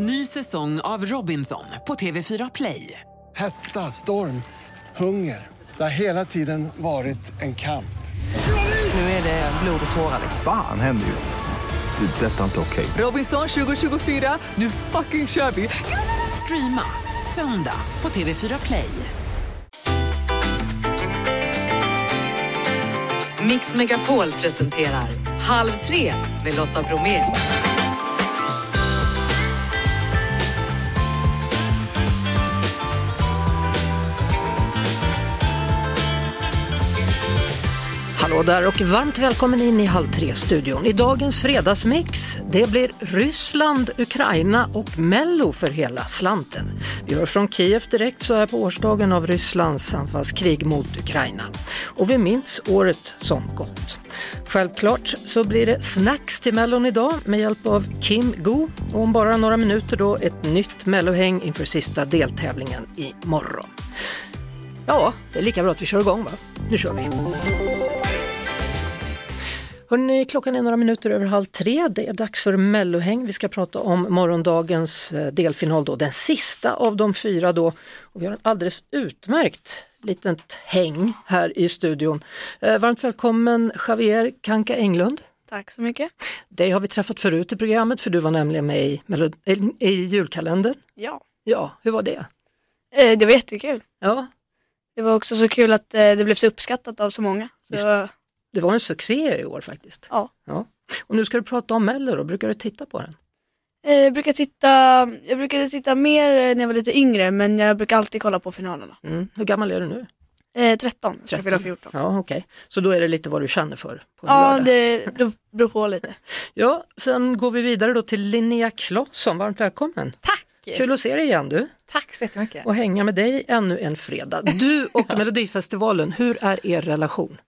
Ny säsong av Robinson på TV4 Play. Hetta, storm, hunger. Det har hela tiden varit en kamp. Nu är det blod och tårar. Fan, händer just det. Detta är inte okej. Robinson 2024, nu fucking kör vi. Streama söndag på TV4 Play. Mix Megapol presenterar Halv tre med Lotta Bromé. Hallå där och varmt välkommen in i Halv tre-studion. I dagens fredagsmix, det blir Ryssland, Ukraina och Mello för hela slanten. Vi hör från Kiev direkt så här på årsdagen av Rysslands anfallskrig mot Ukraina. Och vi minns året som gått. Självklart så blir det snacks till Mellon idag med hjälp av Kim Guo. Och om bara några minuter då ett nytt Mellohäng inför sista deltävlingen imorgon. Ja, det är lika bra att vi kör igång, va? Nu kör vi. Hörrni, klockan är några minuter över 2:30. Det är dags för Mellohäng. Vi ska prata om morgondagens delfinal då, den sista av de fyra då. Och vi har en alldeles utmärkt litet häng här i studion. Varmt välkommen Xavier Canca-Englund. Tack så mycket. Det har vi träffat förut i programmet, för du var nämligen med i julkalendern. Ja. Ja, hur var det? Det var jättekul. Ja. Det var också så kul att det blev så uppskattat av så många. Så... Det var en succé i år faktiskt. Ja. Ja. Och nu ska du prata om Mello då. Brukar du titta på den? Jag brukade titta mer när jag var lite yngre, men jag brukar alltid kolla på finalerna. Mm. Hur gammal är du nu? 13. Jag ska fylla 14. Ja, okej. Så då är det lite vad du känner för på en lördag. Det beror på lite. Ja, sen går vi vidare då till Linnea Claesson. Varmt välkommen. Tack! Kul att se dig igen du. Tack så jättemycket. Och hänga med dig ännu en fredag. Du och ja. Melodifestivalen, hur är er relation?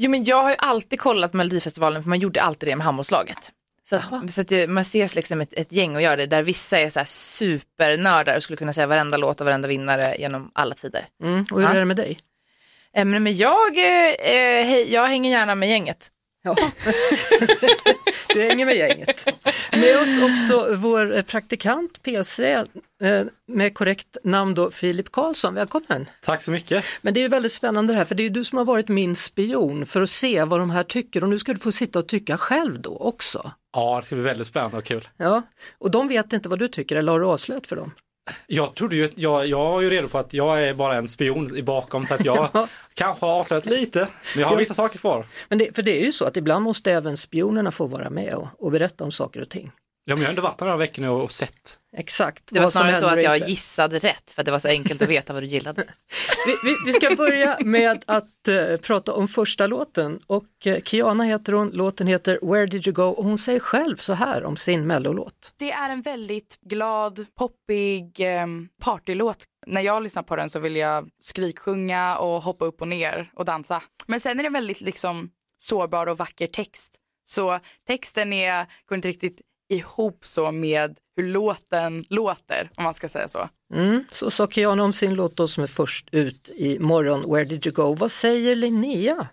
Jo, men jag har ju alltid kollat Melodifestivalen, för man gjorde alltid det med handbollslaget. Så att man ses liksom ett gäng och gör det, där vissa är så här supernördar och skulle kunna säga varenda låt och varenda vinnare genom alla tider. Mm. Och hur är det med dig? Men jag hänger gärna med gänget. Ja, du hänger med gänget. Med oss också vår praktikant PC med korrekt namn då, Philip Carlsson. Välkommen. Tack så mycket. Men det är ju väldigt spännande det här, för det är ju du som har varit min spion för att se vad de här tycker, och nu ska du få sitta och tycka själv då också. Ja, det ska bli väldigt spännande och kul. Ja, och de vet inte vad du tycker, eller har du avslöjat för dem? Jag trodde ju, jag är ju redo på att jag är bara en spion i bakom, så att jag kanske har avslöjat lite, men jag har vissa saker kvar. Men det, för det är ju så att ibland måste även spionerna få vara med och berätta om saker och ting. Ja, men jag har inte varit några veckor nu och sett. Exakt. Det var snarare så att jag gissade rätt, för att det var så enkelt att veta vad du gillade. Vi ska börja med att prata om första låten, och Kiana heter hon, låten heter Where Did You Go, och hon säger själv så här om sin mellolåt. Det är en väldigt glad, poppig partylåt. När jag lyssnar på den så vill jag skriksjunga och hoppa upp och ner och dansa. Men sen är det väldigt liksom sårbar och vacker text. Så texten går inte riktigt ihop så med hur låten låter, om man ska säga så. Mm, så sa Kiana om sin låt då, som är först ut i morgon, Where Did You Go. Vad säger Linnea?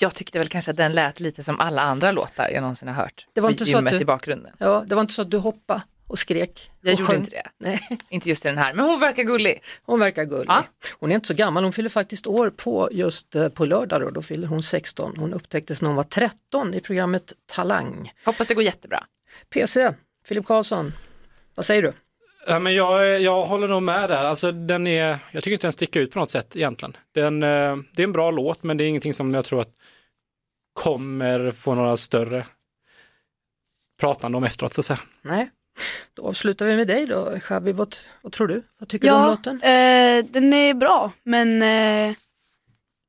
Jag tyckte väl kanske att den lät lite som alla andra låtar jag någonsin har hört. Det var inte så att du, i bakgrunden. Ja, det var inte så att du hoppade och skrek. Jag gjorde inte det. Nej. Inte just den här, men hon verkar gullig. Hon verkar gullig. Ja. Hon är inte så gammal, hon fyller faktiskt år på lördag då fyller hon 16. Hon upptäcktes när hon var 13 i programmet Talang. Hoppas det går jättebra. PC, Philip Carlsson, vad säger du? Ja, men jag håller nog med där. Alltså, jag tycker inte den sticker ut på något sätt egentligen. Det är en bra låt, men det är ingenting som jag tror att kommer få några större pratande om efteråt, så att säga. Nej, då avslutar vi med dig då. Xavi, vad tror du? Vad tycker du om låten? Den är bra, men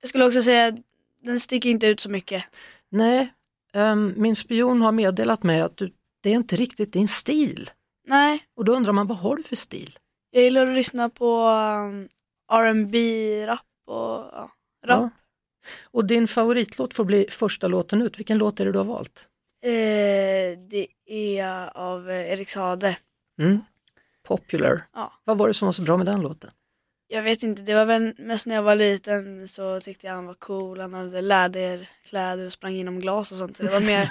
jag skulle också säga att den sticker inte ut så mycket. Nej, min spion har meddelat mig att det är inte riktigt din stil. Nej. Och då undrar man, vad har du för stil? Jag gillar att lyssna på R&B, rap och rap. Ja. Och din favoritlåt får bli första låten ut. Vilken låt är det du har valt? Det är av Erik Sade. Mm. Popular. Ja. Vad var det som var så bra med den låten? Jag vet inte, det var väl mest när jag var liten så tyckte jag han var cool. Han hade läderkläder och sprang inom glas och sånt. Så det var mer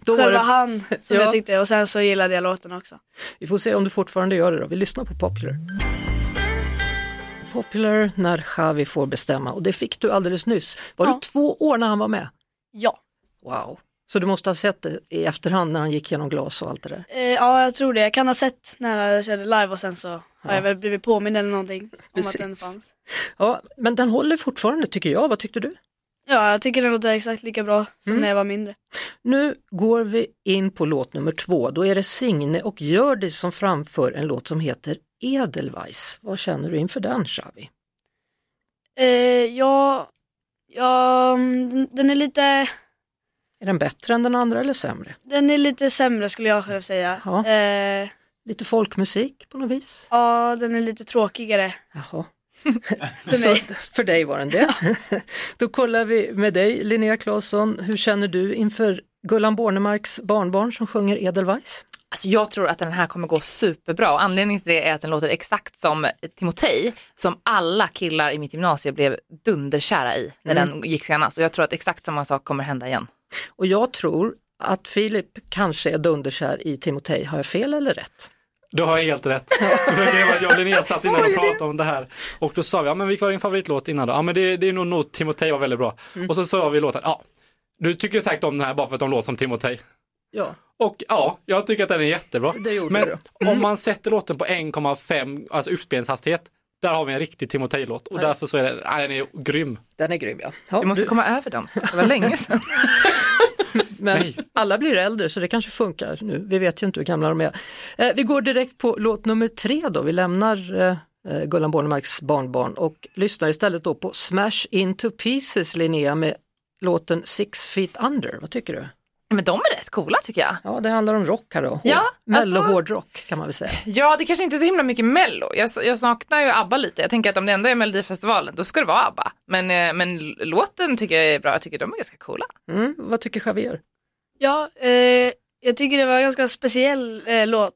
då själva var det... han som ja. Jag tyckte. Och sen så gillade jag låten också. Vi får se om du fortfarande gör det då. Vi lyssnar på Popular. Popular när Xavi får bestämma. Och det fick du alldeles nyss. Var du 2 år när han var med? Ja. Wow. Så du måste ha sett det i efterhand när han gick genom glas och allt det där? Ja, jag tror det. Jag kan ha sett när jag körde live och sen så har jag väl blivit påmind eller någonting om att den fanns. Ja, men den håller fortfarande tycker jag. Vad tyckte du? Ja, jag tycker den låter exakt lika bra som när jag var mindre. Nu går vi in på låt nummer 2. Då är det Signe och Gjördis som framför en låt som heter Edelweiss. Vad känner du inför den, Xavi? Ja, den är lite... Är den bättre än den andra eller sämre? Den är lite sämre skulle jag själv säga. Ja. Lite folkmusik på något vis? Ja, den är lite tråkigare. Jaha. För mig. Så, för dig var den det. Ja. Då kollar vi med dig, Linnea Claesson. Hur känner du inför Gullan Bornemarks barnbarn som sjunger Edelweiss? Alltså jag tror att den här kommer gå superbra. Anledningen till det är att den låter exakt som Timotej, som alla killar i mitt gymnasium blev dunderkära i när den gick senast. Och jag tror att exakt samma sak kommer hända igen. Och jag tror att Philip kanske är dunderkär i Timotej. Har jag fel eller rätt? Du har helt rätt. Jag blev nedsatt innan de pratade om det här. Och då sa vi, ja men vilken var din favoritlåt innan då? Ja men det är nog Timotej var väldigt bra. Och så sa vi låten, ja du tycker säkert om den här bara för att de låter som Timotej. Ja. Och ja, jag tycker att den är jättebra. Det gjorde men du. Om man sätter låten på 1,5, alltså uppspelningshastighet. Där har vi en riktig Timotej-låt och därför så är den är grym. Den är grym, ja. Vi måste komma över dem. Det var länge sedan. Men alla blir äldre så det kanske funkar nu. Vi vet ju inte hur gamla de är. Vi går direkt på låt nummer 3 då. Vi lämnar Gullan Bornemarks barnbarn och lyssnar istället då på Smash Into Pieces, Linnea, med låten 6 Feet Under. Vad tycker du? Men de är rätt coola tycker jag. Ja, det handlar om rock här då. Ja, mellohårdrock kan man väl säga. Ja, det kanske inte är så himla mycket mello. Jag saknar ju ABBA lite. Jag tänker att om det ändå är Melodifestivalen, då ska det vara ABBA. Men låten tycker jag är bra. Jag tycker de är ganska coola. Vad tycker Xavier? Ja, jag tycker det var en ganska speciell låt.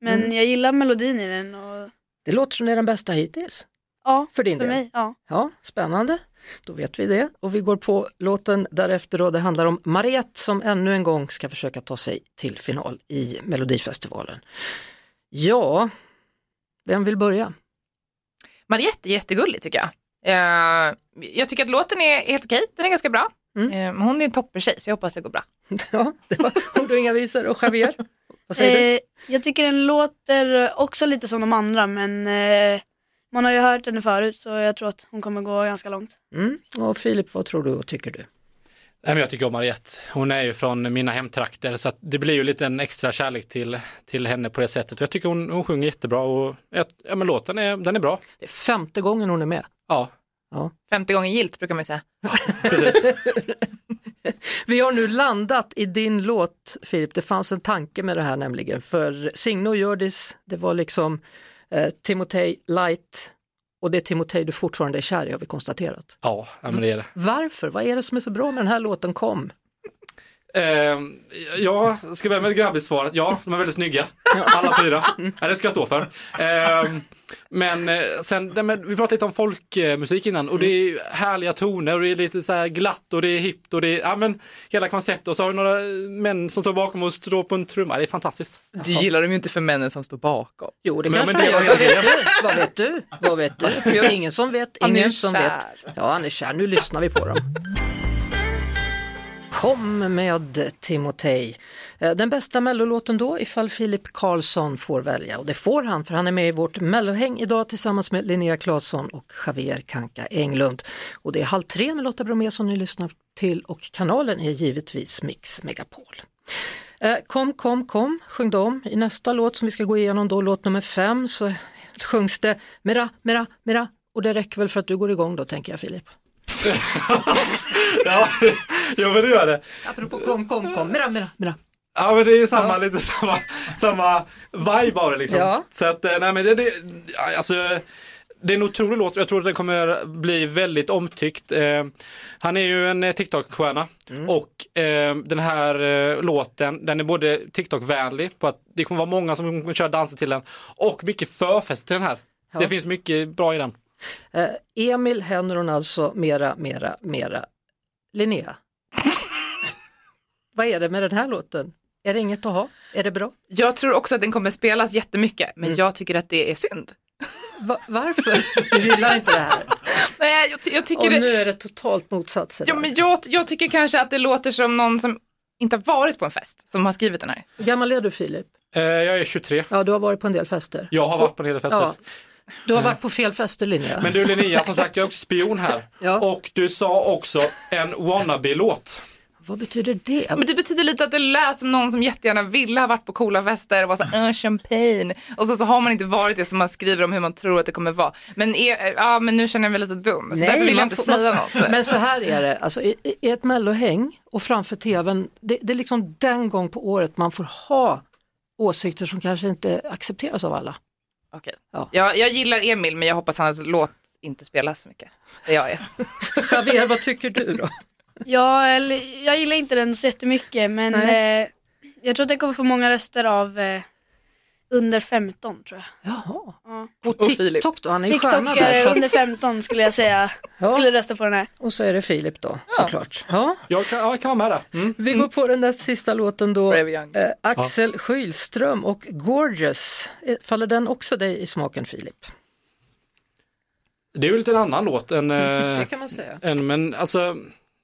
Men jag gillar melodin i den. Och... Det låter som det är den bästa hittills. Ja, för din del. Mig, ja. Ja, spännande. Då vet vi det. Och vi går på låten därefter då. Det handlar om Mariette som ännu en gång ska försöka ta sig till final i Melodifestivalen. Ja, vem vill börja? Mariette är jättegullig tycker jag. Jag tycker att låten är helt okej. Den är ganska bra. Hon är en toppertjej så jag hoppas det går bra. Ja, det var ord och inga visor och Xavier. Vad säger du? Jag tycker den låter också lite som de andra men... Man har ju hört henne förut så jag tror att hon kommer gå ganska långt. Och Philip, vad tror du och tycker du? Nej, men jag tycker om Mariette. Hon är ju från mina hemtrakter så att det blir ju lite en extra kärlek till henne på det sättet. Jag tycker hon sjunger jättebra och ja, men låten den är bra. Det är 5:e gången hon är med. Ja. 50 gånger gilt brukar man säga. Precis. Vi har nu landat i din låt, Philip. Det fanns en tanke med det här nämligen. För Signe och Gjördis, det var liksom... Timotej Light, och det är Timotej du fortfarande är kär i, har vi konstaterat. Ja, men det är det. Varför? Vad är det som är så bra när den här låten kom? Jag ska börja med ett grabbigt svar. Ja, de är väldigt snygga. Alla fyra. Ja, det ska jag stå för. Men sen, vi pratade lite om folkmusik innan och det är härliga toner och det är lite så här glatt och det är hippt och det är, ja men hela konceptet och så har du några män som står bakom och står på en trumma. Det är fantastiskt. Du gillar dem ju inte för männen som står bakom. Jo, det kanske det är. Vad vet du? Det är ingen som vet. Ingen som vet. Ja, han är kär. Nu lyssnar vi på dem. Kom med Timotej. Den bästa mellolåten då ifall Philip Carlsson får välja. Och det får han för han är med i vårt Mellohäng idag tillsammans med Linnea Claesson och Xavier Canca-Englund. Och det är 2:30 med Lotta Bromé som ni lyssnar till och kanalen är givetvis Mix Megapol. Kom, sjung dem. I nästa låt som vi ska gå igenom då, låt nummer 5, så sjungs det mera. Och det räcker väl för att du går igång då tänker jag, Philip. Ja, jag vill göra det. Apropå kom, mera. Ja, men det är ju lite samma vibe av det liksom. Ja. Så att, nej men det alltså det är en otrolig låt. Jag tror att den kommer bli väldigt omtyckt. Han är ju en TikTok-stjärna. Och den här låten, den är både TikTok-vänlig på att det kommer vara många som kommer köra danser till den och mycket förfest till den här. Ja. Det finns mycket bra i den. Emil Henron alltså, mera. Linnea. Vad är det med den här låten? Är det inget att ha? Är det bra? Jag tror också att den kommer spelas jättemycket, men jag tycker att det är synd. Varför? Du gillar inte det här. Nej, jag tycker och nu är det totalt motsatsen. Ja, men jag tycker kanske att det låter som någon som inte har varit på en fest som har skrivit den här. Hur gammal är du, Filip? Jag är 23. Ja, du har varit på en del fester. Jag har varit på en del fester. Ja. Du har varit på fel fester, Linnea. Men du, Linnea, som sagt, jag är också spion här. Ja. Och du sa också en wannabe-låt. Vad betyder det? Men det betyder lite att det lät som någon som jättegärna ville ha varit på coola fester och var såhär, champagne. Och så har man inte varit det som man skriver om hur man tror att det kommer vara. Men, men nu känner jag mig lite dum. Så nej, därför vill jag inte säga något. Men så här är det. Alltså, i ett Mellohäng och framför tvn, det är liksom den gång på året man får ha åsikter som kanske inte accepteras av alla. Okej. Ja. Jag gillar Emil, men jag hoppas hans låt inte spelas så mycket. Det jag är. Javier, vad tycker du då? Jag gillar inte den så jättemycket, men jag tror att det kommer få många röster av under 15, tror jag. Jaha. Ja. Och TikTok då? Han är TikTokare där, under 15 skulle jag säga. Ja. Skulle rösta på den här. Och så är det Filip då, såklart. Ja. Jag kan vara med. Vi går på den där sista låten då. Axel Schylström och Gorgeous. Faller den också dig i smaken, Filip? Det är ju lite en annan låt än... det kan man säga. Men alltså...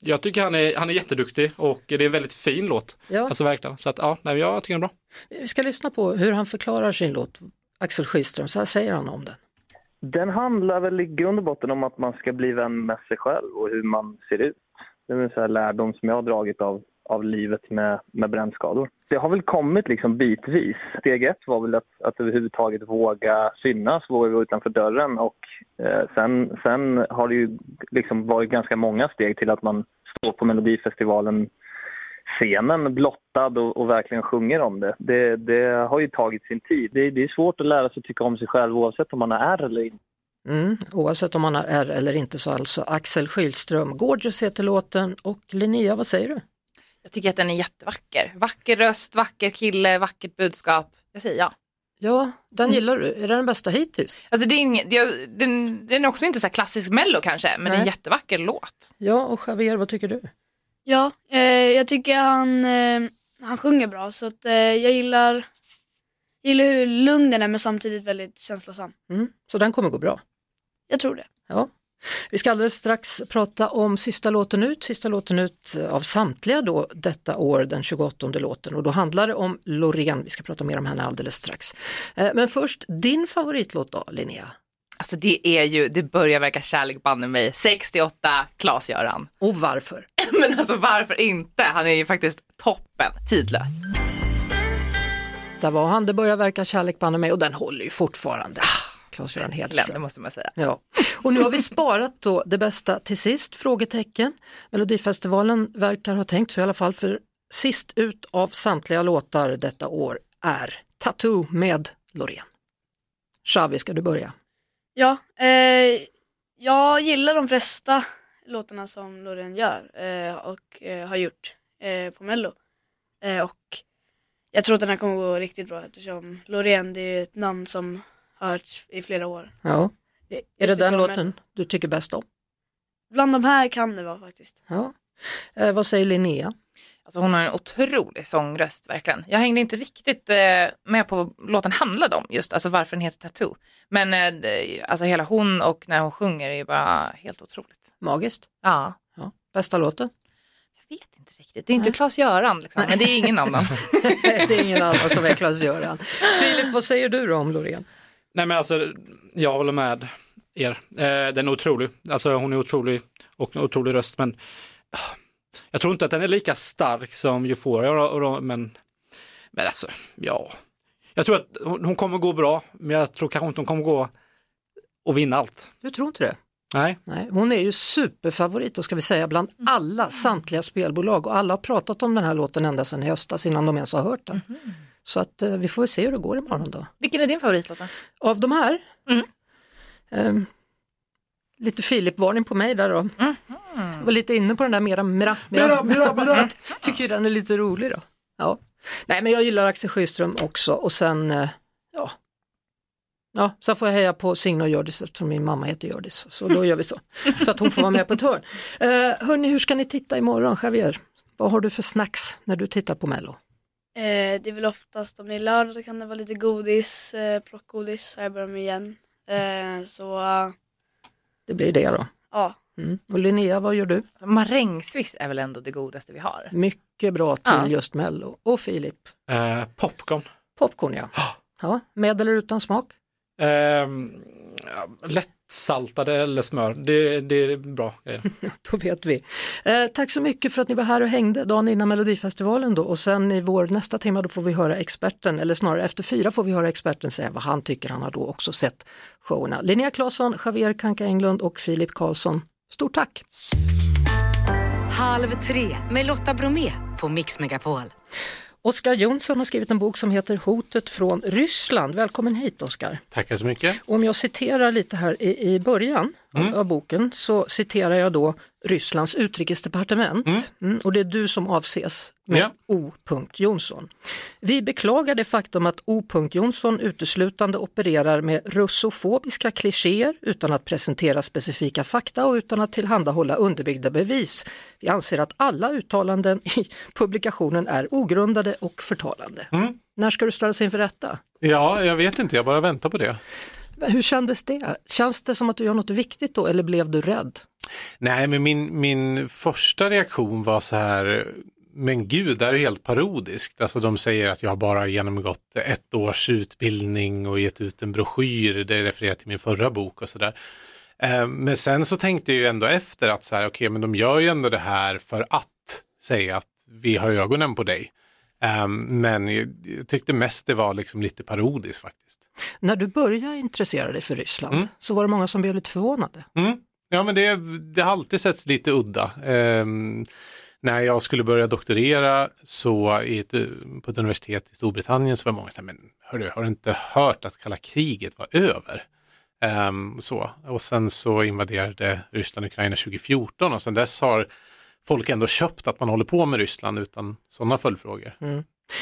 Jag tycker han är jätteduktig och det är en väldigt fin låt. Ja. Alltså verkligen. Så att, jag tycker den är bra. Vi ska lyssna på hur han förklarar sin låt. Axel Schylström, så här säger han om den. Den handlar väl i grund och botten om att man ska bli vän med sig själv och hur man ser ut. Det är en sån här lärdom som jag har dragit av livet med brännskador. Det har väl kommit liksom bitvis. Steg 1 var väl att överhuvudtaget våga synas, våga gå utanför dörren och sen har det ju liksom varit ganska många steg till att man står på Melodifestivalen scenen blottad och verkligen sjunger om det. Det har ju tagit sin tid. Det är svårt att lära sig tycka om sig själv oavsett om man har är eller inte. Oavsett om man har är eller inte, så alltså Axel Schylström, Gorgeous heter låten. Och Linnea, vad säger du? Jag tycker att den är jättevacker. Vacker röst, vacker kille, vackert budskap. Jag säger ja. Ja, den gillar du. Är den bästa hittills? Alltså den är också inte så här klassisk mello kanske, men det är en jättevacker låt. Ja, och Xavier, vad tycker du? Ja, jag tycker han sjunger bra, så att jag gillar hur lugn den är, men samtidigt väldigt känslosam. Så den kommer gå bra? Jag tror det. Ja. Vi ska alldeles strax prata om sista låten ut av samtliga då detta år, den 28:e låten, och då handlar det om Loreen. Vi ska prata mer om henne alldeles strax. Men först, din favoritlåt då, Linnea? Alltså det börjar verka kärlek banne mig, 68, Claes-Göran. Och varför? Men alltså varför inte? Han är ju faktiskt toppen, tidlös. Där var han, det börjar verka kärlek banne mig, och den håller ju fortfarande. Claes-Göran Hedström. Det måste man säga. Ja. Och nu har vi sparat då det bästa till sist, frågetecken. Melodifestivalen verkar ha tänkt så i alla fall, för sist ut av samtliga låtar detta år är Tattoo med Loreen. Xavi, ska du börja? Ja, jag gillar de flesta låtarna som Loreen gör och har gjort på Mello. Och jag tror att den här kommer gå riktigt bra, eftersom Loreen, det är ett namn som hört i flera år. Ja. Är det den låten du tycker bäst om? Bland de här kan det vara faktiskt. Ja. Vad säger Linnea? Alltså hon har en otrolig sångröst verkligen. Jag hängde inte riktigt med på vad låten handlade om just, alltså varför den heter Tattoo. Men alltså hela hon och när hon sjunger är ju bara helt otroligt. Magiskt? Ja. Bästa låten? Jag vet inte riktigt. Det är inte Claes-Göran liksom, men det är ingen annan. Det är ingen annan som är Claes-Göran. Filip, vad säger du då om Loreen? Nej, men alltså, jag håller med er. Den är otrolig. Alltså, hon är otrolig och en otrolig röst. Men jag tror inte att den är lika stark som Euphoria. Men alltså, ja. Jag tror att hon kommer gå bra. Men jag tror kanske inte hon kommer gå och vinna allt. Du tror inte det? Nej. Hon är ju superfavorit, och ska vi säga, bland alla samtliga spelbolag. Och alla har pratat om den här låten ända sedan i höstas, innan de ens har hört den. Så att vi får se hur det går imorgon då. Vilken är din favoritlåt då? Av de här? Lite Filip-varning på mig där då. Jag var lite inne på den där mera. Jag tycker den är lite rolig då. Ja. Nej, men jag gillar Axel Schylström också. Och sen, Ja, så får jag heja på Signe Gjördis eftersom min mamma heter Gjördis. Så då gör vi så. Så att hon får vara med på ett hörn. Hörrni, hur ska ni titta imorgon, Xavier? Vad har du för snacks när du tittar på Mello? Det är väl oftast om det är lördag, då kan det vara lite godis, plockgodis. Så jag börjar med igen. Det blir det då? Ja. Mm. Och Linnea, vad gör du? Marängsviss är väl ändå det godaste vi har. Mycket bra till just Mello. Och Filip? Popcorn. Popcorn, ja. Ja. Med eller utan smak? Lättsaltade eller smör. Det är bra grejer. Då vet vi. Tack så mycket för att ni var här och hängde dagen innan Melodifestivalen då. Och sen i vår nästa timme då får vi höra experten, eller snarare efter 4 får vi höra experten säga vad han tycker. Han har då också sett showerna. Linnea Claesson, Xavier Canca-Englund och Philip Carlsson. Stort tack! 14:30 med Lotta Bromé på Mix Megapol. Oscar Jonsson har skrivit en bok som heter Hotet från Ryssland. Välkommen hit, Oscar. Tackar så mycket. Om jag citerar lite här i början av boken så citerar jag då Rysslands utrikesdepartement. Och det är du som avses med O. Jonsson. Vi beklagar det faktum att O. Jonsson uteslutande opererar med russofobiska klichéer utan att presentera specifika fakta och utan att tillhandahålla underbyggda bevis. Vi anser att alla uttalanden i publikationen är ogrundade och förtalande. När ska du ställas inför rätta? Ja, jag vet inte. Jag bara väntar på det. Hur kändes det? Känns det som att du gör något viktigt då eller blev du rädd? Nej, men min första reaktion var så här, men gud, det är helt parodiskt. Alltså de säger att jag har bara genomgått 1 års utbildning och gett ut en broschyr, det refererar till min förra bok och sådär. Men sen så tänkte jag ju ändå efter att så här, okej, men de gör ju ändå det här för att säga att vi har ögonen på dig. Men jag tyckte mest det var liksom lite parodiskt faktiskt. När du började intressera dig för Ryssland så var det många som blev lite förvånade. Ja, men det har alltid setts lite udda. När jag skulle börja doktorera så på ett universitet i Storbritannien så var många som sa, men hörru, har du inte hört att kalla kriget var över? Och sen så invaderade Ryssland Ukraina 2014 och sen dess har folk ändå köpt att man håller på med Ryssland utan sådana följdfrågor.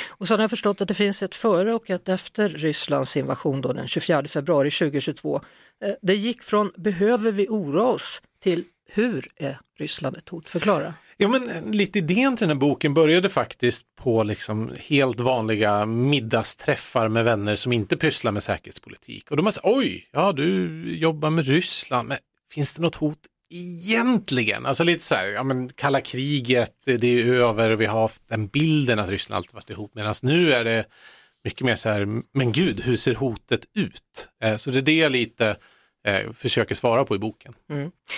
Och så har jag förstått att det finns ett före och ett efter Rysslands invasion då den 24 februari 2022. Det gick från behöver vi oroa oss till hur är Ryssland ett hot? Förklara. Ja, men lite idén till den här boken började faktiskt på liksom helt vanliga middagsträffar med vänner som inte pysslar med säkerhetspolitik. Och de sa, oj, ja du jobbar med Ryssland, men finns det något hot egentligen? Alltså lite så här, ja men kalla kriget, det är över och vi har haft den bilden att Ryssland alltid varit ihop. Medan nu är det mycket mer så här, men gud, hur ser hotet ut? Så det är det jag lite försöker svara på i boken.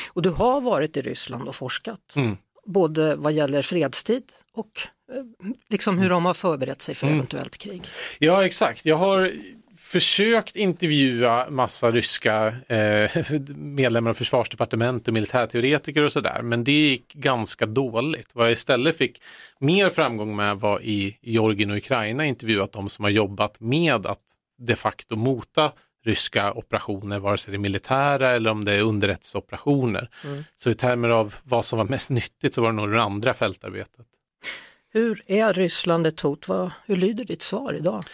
Och du har varit i Ryssland och forskat, både vad gäller fredstid och liksom hur de har förberett sig för eventuellt krig. Ja, exakt. Jag har försökt intervjua massa ryska medlemmar av försvarsdepartement och militärteoretiker och sådär, men det gick ganska dåligt. Vad jag istället fick mer framgång med var i Georgien och Ukraina intervjuat de som har jobbat med att de facto mota ryska operationer, vare sig det är militära eller om det är underrättelseoperationer. Så i termer av vad som var mest nyttigt så var det nog det andra fältarbetet. Hur är Ryssland ett hot? Hur lyder ditt svar idag?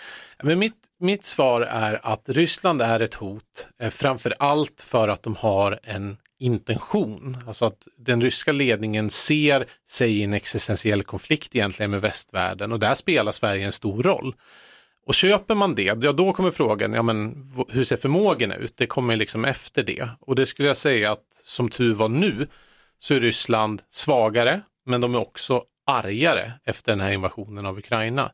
Men mitt svar är att Ryssland är ett hot framför allt för att de har en intention. Alltså att den ryska ledningen ser sig i en existentiell konflikt egentligen med västvärlden och där spelar Sverige en stor roll. Och köper man det, ja då kommer frågan, ja men hur ser förmågan ut? Det kommer liksom efter det. Och det skulle jag säga att som tur var nu så är Ryssland svagare, men de är också argare efter den här invasionen av Ukraina.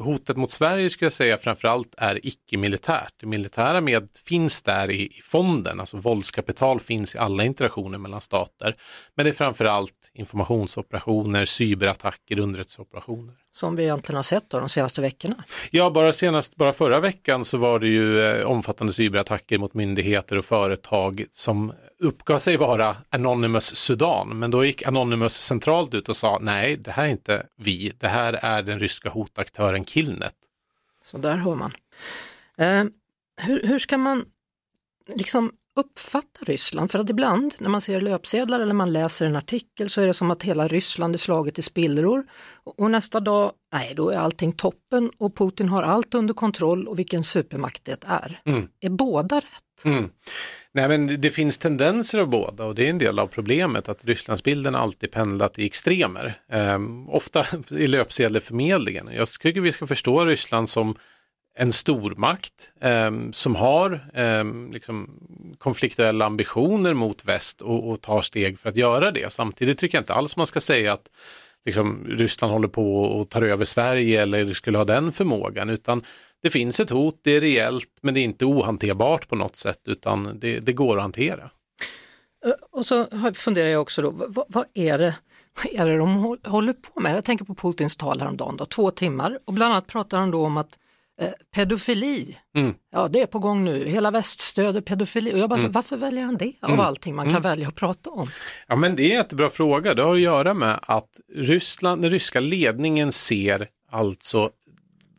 Hotet mot Sverige skulle jag säga framförallt är icke-militärt. Det militära med finns där i fonden, alltså våldskapital finns i alla interaktioner mellan stater. Men det är framförallt informationsoperationer, cyberattacker, underrättelseoperationer. Som vi egentligen har sett då de senaste veckorna. Ja, bara förra veckan så var det ju omfattande cyberattacker mot myndigheter och företag som uppgav sig vara Anonymous Sudan. Men då gick Anonymous centralt ut och sa nej, det här är inte vi. Det här är den ryska hotaktören Killnet. Så där hör man. Hur ska man liksom uppfattar Ryssland. För att ibland när man ser löpsedlar eller man läser en artikel så är det som att hela Ryssland är slaget i spillror. Och nästa dag, då är allting toppen och Putin har allt under kontroll och vilken supermakt det är. Mm. Är båda rätt? Mm. Nej, men det finns tendenser av båda och det är en del av problemet att Rysslandsbilden alltid pendlat i extremer. Ofta i löpsedelförmedlingen. Jag tycker vi ska förstå Ryssland som en stormakt som har liksom konfliktuella ambitioner mot väst och tar steg för att göra det. Samtidigt tycker jag inte alls man ska säga att liksom, Ryssland håller på och tar över Sverige eller skulle ha den förmågan, utan det finns ett hot, det är reellt men det är inte ohanterbart på något sätt utan det går att hantera. Och så funderar jag också då, vad är det de håller på med? Jag tänker på Putins tal häromdagen då, 2 timmar och bland annat pratar han då om att pedofili. Mm. Ja, det är på gång nu. Hela väst stöder pedofili. Och jag bara, varför väljer han det av allting man kan välja att prata om? Ja, men det är en jättebra fråga. Det har att göra med att Ryssland, den ryska ledningen ser alltså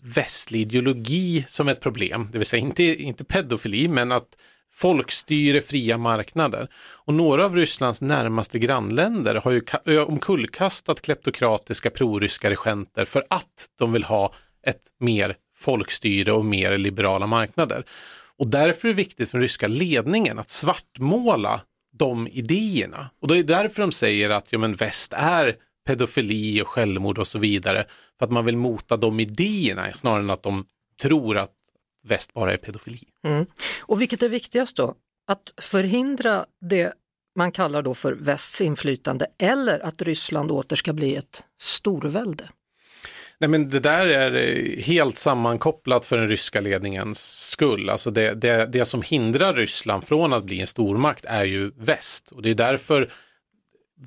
västlig ideologi som ett problem. Det vill säga inte pedofili, men att folk styr fria marknader. Och några av Rysslands närmaste grannländer har ju omkullkastat kleptokratiska proryska regenter för att de vill ha ett mer folkstyre och mer liberala marknader. Och därför är det viktigt för den ryska ledningen att svartmåla de idéerna. Och det är därför de säger att väst är pedofili och självmord och så vidare. För att man vill mota de idéerna snarare än att de tror att väst bara är pedofili. Mm. Och vilket är viktigast då? Att förhindra det man kallar då för västs inflytande eller att Ryssland åter ska bli ett storvälde? Nej, men det där är helt sammankopplat för den ryska ledningens skull. Alltså det som hindrar Ryssland från att bli en stormakt är ju väst. Och det är därför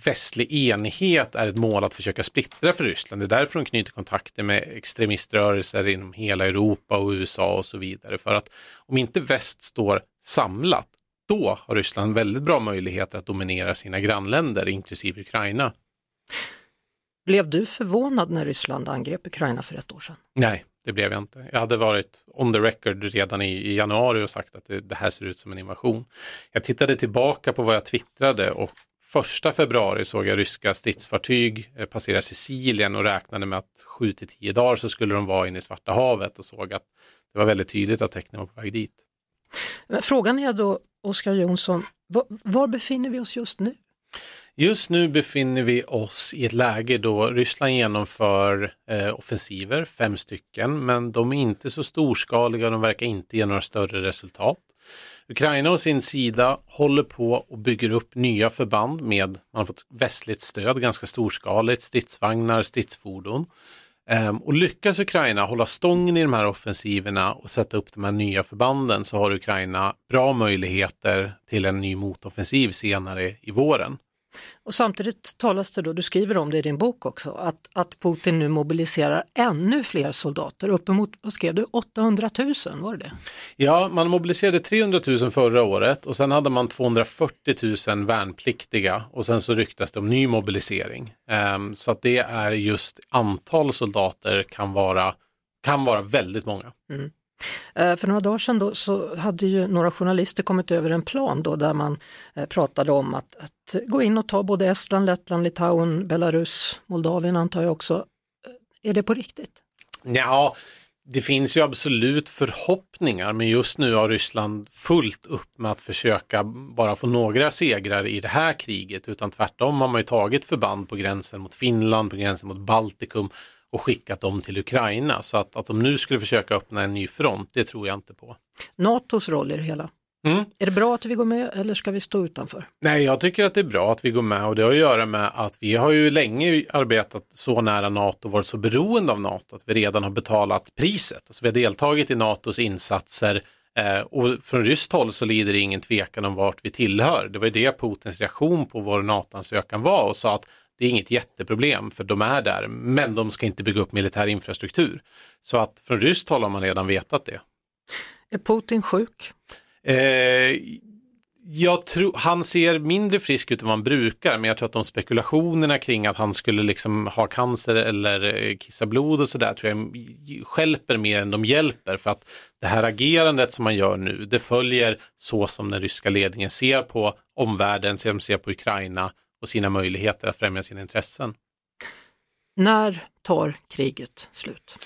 västlig enighet är ett mål att försöka splittra för Ryssland. Det är därför de knyter kontakter med extremiströrelser inom hela Europa och USA och så vidare. För att om inte väst står samlat, då har Ryssland väldigt bra möjligheter att dominera sina grannländer, inklusive Ukraina. Blev du förvånad när Ryssland angrep Ukraina för 1 år sedan? Nej, det blev jag inte. Jag hade varit on the record redan i januari och sagt att det här ser ut som en invasion. Jag tittade tillbaka på vad jag twittrade och 1 februari såg jag ryska stridsfartyg passera Sicilien och räknade med att 7-10 dagar så skulle de vara inne i Svarta havet och såg att det var väldigt tydligt att tecknen var på väg dit. Men frågan är då, Oscar Jonsson, var befinner vi oss just nu? Just nu befinner vi oss i ett läge då Ryssland genomför offensiver, 5 stycken, men de är inte så storskaliga och de verkar inte ge några större resultat. Ukraina och sin sida håller på och bygger upp nya förband med, man har fått västligt stöd, ganska storskaligt, stridsvagnar, stridsfordon. Och lyckas Ukraina hålla stången i de här offensiverna och sätta upp de här nya förbanden så har Ukraina bra möjligheter till en ny motoffensiv senare i våren. Och samtidigt talas det då, du skriver om det i din bok också, att Putin nu mobiliserar ännu fler soldater, uppemot, vad skrev du, 800 000 var det? Ja, man mobiliserade 300 000 förra året och sen hade man 240 000 värnpliktiga och sen så ryktas det om ny mobilisering. Så att det är just antal soldater kan vara väldigt många. Mm. För några dagar sedan då, så hade ju några journalister kommit över en plan då, där man pratade om att gå in och ta både Estland, Lettland, Litauen, Belarus, Moldavien antar jag också. Är det på riktigt? Ja, det finns ju absolut förhoppningar men just nu har Ryssland fullt upp med att försöka bara få några segrar i det här kriget utan tvärtom har man ju tagit förband på gränsen mot Finland, på gränsen mot Baltikum och skickat dem till Ukraina. Så att de nu skulle försöka öppna en ny front, det tror jag inte på. NATOs roll i det hela. Mm. Är det bra att vi går med eller ska vi stå utanför? Nej, jag tycker att det är bra att vi går med och det har att göra med att vi har ju länge arbetat så nära NATO och varit så beroende av NATO att vi redan har betalat priset. Alltså vi har deltagit i NATOs insatser och från ryskt håll så lider det ingen tvekan om vart vi tillhör. Det var ju det Putins reaktion på vår NATO-ansökan var och sa att det är inget jätteproblem för de är där men de ska inte bygga upp militär infrastruktur. Så att från ryskt håll har man redan vetat det. Är Putin sjuk? Jag tror han ser mindre frisk ut än vad han brukar, men jag tror att de spekulationerna kring att han skulle liksom ha cancer eller kissa blod och sådär tror jag skälper mer än de hjälper, för att det här agerandet som man gör nu, det följer så som den ryska ledningen ser på omvärlden, som ser på Ukraina och sina möjligheter att främja sina intressen. När tar kriget slut?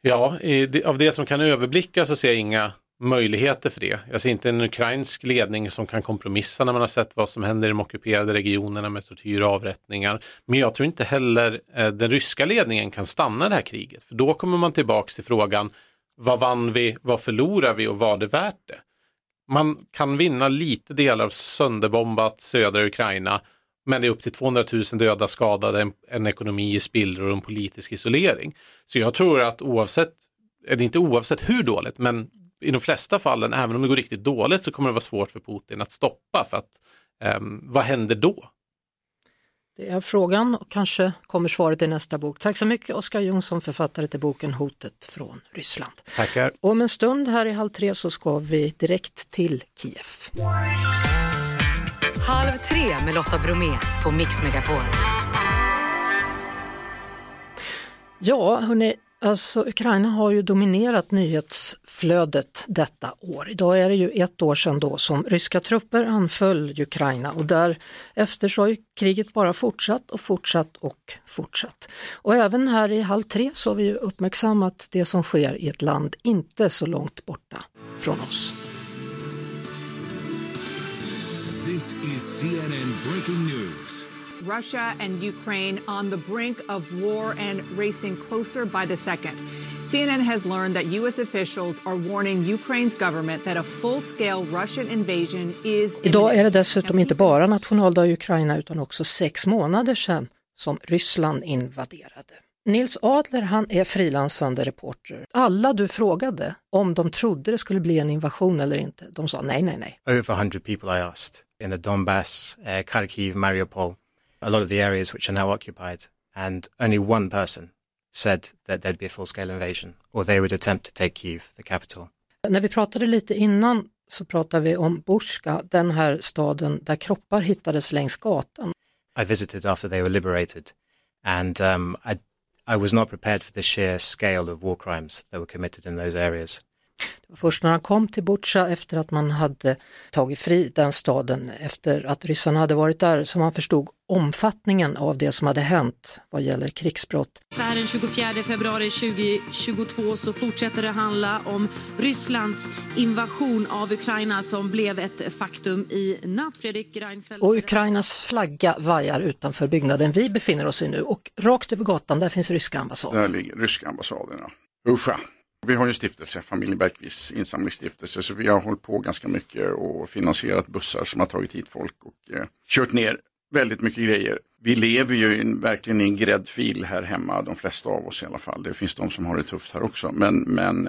Ja, av det som kan överblicka så ser jag inga möjligheter för det. Jag ser inte en ukrainsk ledning som kan kompromissa när man har sett vad som händer i de ockuperade regionerna med tortyr och avrättningar. Men jag tror inte heller den ryska ledningen kan stanna det här kriget. För då kommer man tillbaka till frågan, vad vann vi, vad förlorar vi och vad är värt det? Man kan vinna lite delar av sönderbombat södra Ukraina, men det är upp till 200 000 döda, skadade, en ekonomi i spillror och en politisk isolering. Så jag tror att oavsett hur dåligt, men i de flesta fallen, även om det går riktigt dåligt, så kommer det vara svårt för Putin att stoppa. För att, vad händer då? Det är frågan, och kanske kommer svaret i nästa bok. Tack så mycket, Oscar Jonsson, författare till boken Hotet från Ryssland. Tackar. Om en stund här i 14:30 så ska vi direkt till Kiev. 14:30 med Lotta Bromé på Mix Megapol. Ja, hörni. Alltså, Ukraina har ju dominerat nyhetsflödet detta år. Idag är det ju ett år sedan då som ryska trupper anföll Ukraina, och därefter så har ju kriget bara fortsatt. Och även här i 14:30 så har vi ju uppmärksammat det som sker i ett land inte så långt borta från oss. This is CNN breaking news. Russia and Ukraine on the brink of war and racing closer by the second. CNN has learned that U.S. officials are warning Ukraine's government that a full-scale Russian invasion is... Idag är det dessutom inte bara nationaldag i Ukraina, utan också 6 månader sedan som Ryssland invaderade. Nils Adler, han är frilansande reporter. Alla du frågade om de trodde det skulle bli en invasion eller inte, de sa nej. Over 100 people I asked in the Donbass, Kharkiv, Mariupol. A lot of the areas which are now occupied, and only one person said that there'd be a full-scale invasion or they would attempt to take Kiev, the capital. När vi pratade lite innan så pratade vi om Butja, den här staden där kroppar hittades längs gatan. I visited after they were liberated, and I was not prepared for the sheer scale of war crimes that were committed in those areas. Det var först när han kom till Butja efter att man hade tagit fri den staden, efter att ryssarna hade varit där, som han förstod omfattningen av det som hade hänt vad gäller krigsbrott. Så här den 24 februari 2022 så fortsätter det handla om Rysslands invasion av Ukraina som blev ett faktum i natt. Fredrik Reinfeldt... Och Ukrainas flagga vajar utanför byggnaden vi befinner oss i nu, och rakt över gatan där finns ryska ambassaden. Där ligger ryska ambassaderna. Usha. Vi har ju stiftelse, familjen Bergqvists insamlingsstiftelse, så vi har hållit på ganska mycket och finansierat bussar som har tagit hit folk och kört ner väldigt mycket grejer. Vi lever ju verkligen i en gräddfil här hemma, de flesta av oss i alla fall. Det finns de som har det tufft här också, men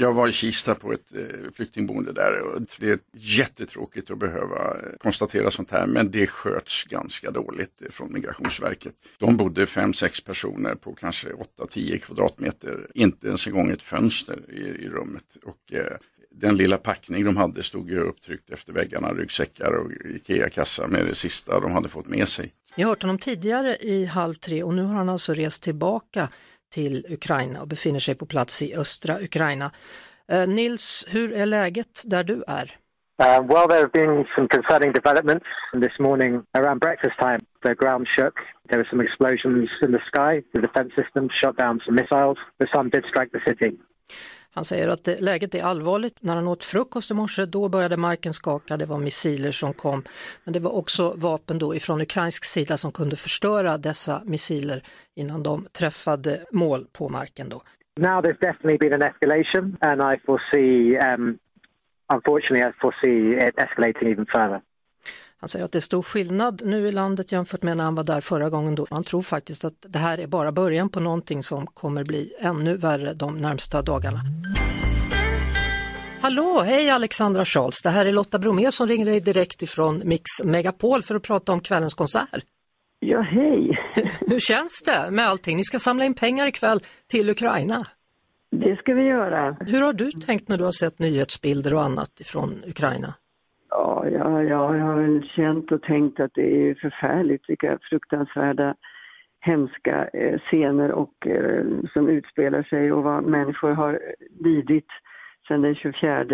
jag var i Kista på ett flyktingboende där, och det är jättetråkigt att behöva konstatera sånt här, men det sköts ganska dåligt från Migrationsverket. De bodde 5-6 personer på kanske 8-10 kvadratmeter, inte ens en gång ett fönster i rummet, och den lilla packning de hade stod ju upptryckt efter väggarna, ryggsäckar och Ikea-kassa med det sista de hade fått med sig. Jag har hört honom tidigare i 14:30, och nu har han alltså rest tillbaka till Ukraina och befinner sig på plats i östra Ukraina. Nils, hur är läget där du är? Well, there have been some concerning developments this morning around breakfast time. The ground shook. There were some explosions in the sky. The defense system shot down some missiles. The sun did strike the city. Han säger att läget är allvarligt. När han åt frukost i morse, då började marken skaka. Det var missiler som kom. Men det var också vapen då ifrån ukrainsk sida som kunde förstöra dessa missiler innan de träffade mål på marken då. Now there's definitely been an escalation, and I foresee, unfortunately I foresee it escalating even further. Han säger att det är stor skillnad nu i landet jämfört med när han var där förra gången då. Man tror faktiskt att det här är bara början på någonting som kommer bli ännu värre de närmsta dagarna. Hallå, hej Alexandra Charles. Det här är Lotta Bromé som ringer dig direkt ifrån Mix Megapol för att prata om kvällens konsert. Ja, hej. Hur känns det med allting? Ni ska samla in pengar ikväll till Ukraina. Det ska vi göra. Hur har du tänkt när du har sett nyhetsbilder och annat ifrån Ukraina? Ja. jag har väl känt och tänkt att det är förfärligt, vilka fruktansvärda hemska scener och som utspelar sig och vad människor har lidit sedan den 24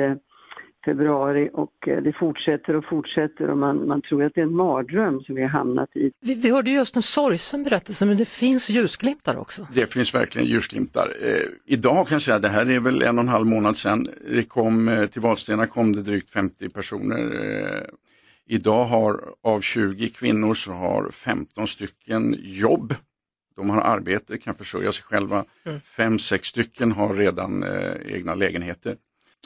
februari och det fortsätter och man tror att det är en mardröm som vi har hamnat i. Vi hörde just en sorgsen berättelse, men det finns ljusglimtar också. Det finns verkligen ljusglimtar. Idag kan jag säga, det här är väl 1,5 månad sedan, det kom till Vadstena kom det drygt 50 personer. Idag har av 20 kvinnor så har 15 stycken jobb. De har arbete, kan försörja sig själva. 5-6 stycken har redan egna lägenheter.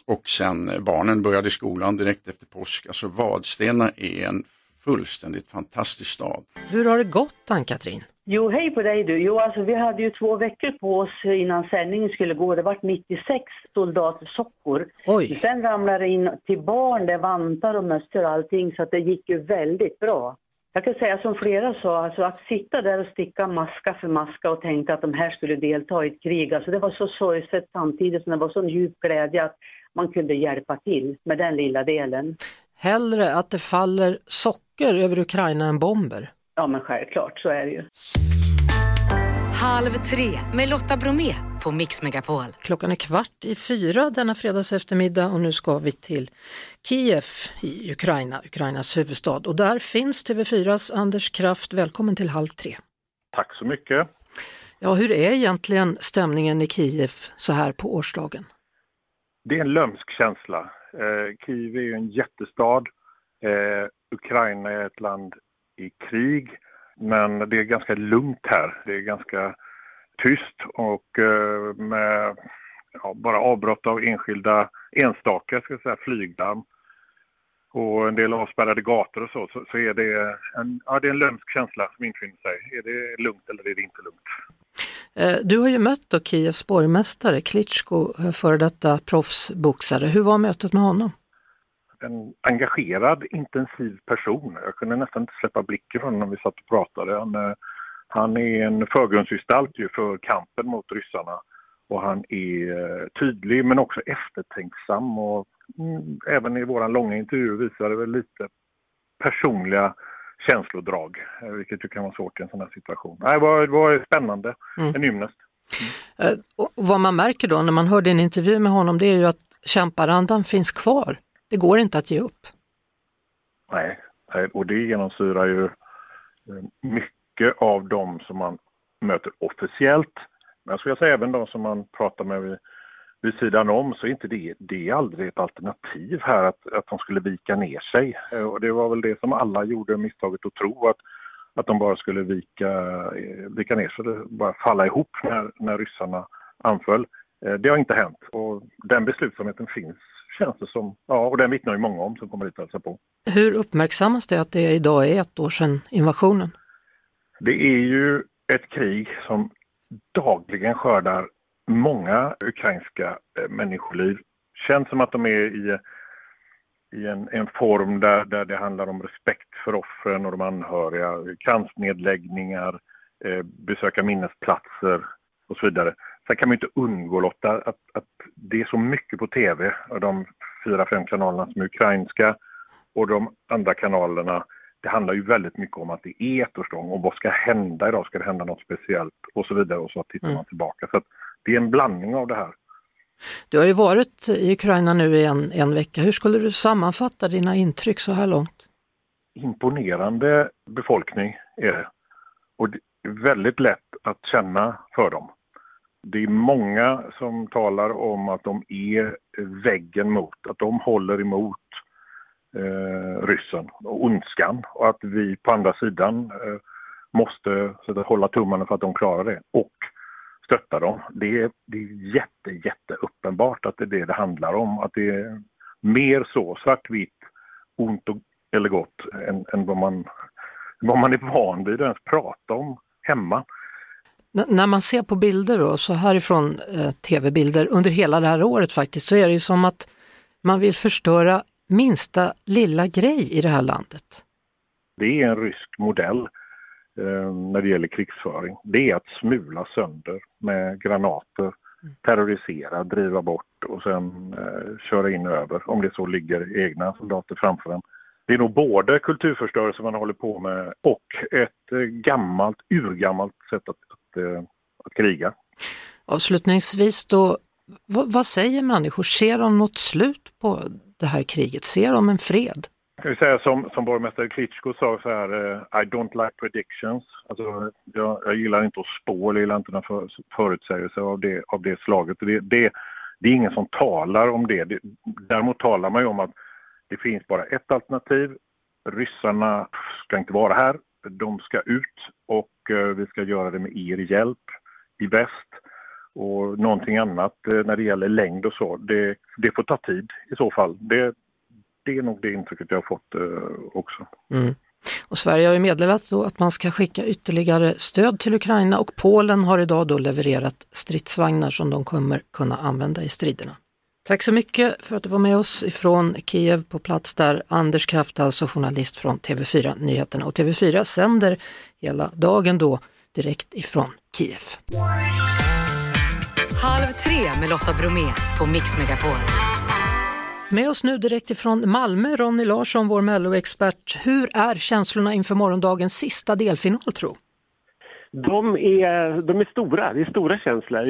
Och sen barnen började skolan direkt efter påsk. Alltså Vadstena är en fullständigt fantastisk stad. Hur har det gått, Ann-Katrin? Jo, hej på dig du. Jo, alltså vi hade ju 2 veckor på oss innan sändningen skulle gå. Det var 96 soldatsockor. Oj. Sen ramlade det in till barn, det vantar och möster och allting. Så att det gick ju väldigt bra. Jag kan säga som flera sa, alltså att sitta där och sticka maska för maska och tänka att de här skulle delta i ett krig. Alltså det var så sorgset samtidigt som det var så djup glädje att man kunde hjälpa till med den lilla delen. Hellre att det faller socker över Ukraina än bomber. Ja, men självklart, så är det ju. 14:30 med Lotta Bromé på Mix Megapol. Klockan är 15:15 denna fredags eftermiddag och nu ska vi till Kiev i Ukraina, Ukrainas huvudstad. Och där finns TV4s Anders Kraft. Välkommen till 14:30. Tack så mycket. Ja, hur är egentligen stämningen i Kiev så här på årsdagen? Det är en lömsk känsla. Kiev är ju en jättestad. Ukraina är ett land i krig. Men det är ganska lugnt här. Det är ganska tyst och med bara avbrott av enskilda enstaka flyglarm och en del avspärrade gator och så är det en lömsk känsla som infinner sig. Är det lugnt eller är det inte lugnt? Du har ju mött då Kievs borgmästare Klitschko, före detta proffsboxare. Hur var mötet med honom? En engagerad, intensiv person. Jag kunde nästan inte släppa blicken från honom när vi satt och pratade. Han är en förgrundsgestalt för kampen mot ryssarna. Och han är tydlig men också eftertänksam. Och även i våran långa intervju visade väl lite personliga känslodrag. Vilket ju kan vara svårt i en sån här situation. Nej, det var spännande. En gymnast. Och vad man märker då när man hörde en intervju med honom, det är ju att kämparandan finns kvar. Det går inte att ge upp. Nej, och det genomsyrar ju mycket av de som man möter officiellt. Men jag skulle säga även de som man pratar med vid sidan om, så är inte det är aldrig ett alternativ här att de skulle vika ner sig. Och det var väl det som alla gjorde misstaget att tro, att de bara skulle vika ner sig, bara falla ihop när ryssarna anföll. Det har inte hänt och den beslutsamheten finns. Som, och den vittnar ju många om som kommer hit alltså på. Hur uppmärksammas det att det idag är 1 år sedan invasionen? Det är ju ett krig som dagligen skördar många ukrainska människoliv. Känns som att de är i en form där det handlar om respekt för offren och de anhöriga, kransnedläggningar, besöka minnesplatser och så vidare. Sen kan man inte undgå, Lotta, att det är så mycket på tv och de 4-5 kanalerna som är ukrainska och de andra kanalerna. Det handlar ju väldigt mycket om att det är ettårsdagen och vad ska hända idag? Ska det hända något speciellt? Och så vidare, och så tittar man tillbaka. Så att det är en blandning av det här. Du har ju varit i Ukraina nu i en vecka. Hur skulle du sammanfatta dina intryck så här långt? Imponerande befolkning är det. Och det är väldigt lätt att känna för dem. Det är många som talar om att de är väggen mot, att de håller emot ryssen och ondskan. Och att vi på andra sidan måste hålla tummarna för att de klarar det och stötta dem. Det är jätte uppenbart att det är det handlar om. Att det är mer så svartvitt, ont och, eller gott än vad man är van vid att ens prata om hemma. När man ser på bilder då, så härifrån tv-bilder under hela det här året faktiskt, så är det ju som att man vill förstöra minsta lilla grej i det här landet. Det är en rysk modell när det gäller krigsföring. Det är att smula sönder med granater, terrorisera, driva bort och sen köra in över. Om det så ligger egna soldater framför en Det är nog både kulturförstörelse man håller på med och ett urgammalt sätt att kriga. Avslutningsvis då, vad säger människor? Ser de något slut på det här kriget? Ser de en fred? Jag kan ju säga som borgmästare Klitschko sa så här, I don't like predictions. Alltså, jag gillar inte att spå, jag gillar inte några förutsägelser av det slaget. Det är ingen som talar om det. Däremot talar man ju om att det finns bara ett alternativ. Ryssarna ska inte vara här. De ska ut och vi ska göra det med er hjälp i väst. Och någonting annat när det gäller längd och så. Det får ta tid i så fall. Det är nog det intrycket jag har fått också. Mm. Och Sverige har ju meddelat då att man ska skicka ytterligare stöd till Ukraina och Polen har idag då levererat stridsvagnar som de kommer kunna använda i striderna. Tack så mycket för att du var med oss ifrån Kiev på plats där. Anders Kraft, alltså journalist från TV4 Nyheterna, och TV4 sänder hela dagen då direkt ifrån Kiev. Halv tre med Lotta Bromé på Mix Megapol. Med oss nu direkt ifrån Malmö, Ronny Larsson, vår Mello-expert. Hur är känslorna inför morgondagens sista delfinal, tro? De är stora. Det är stora känslor.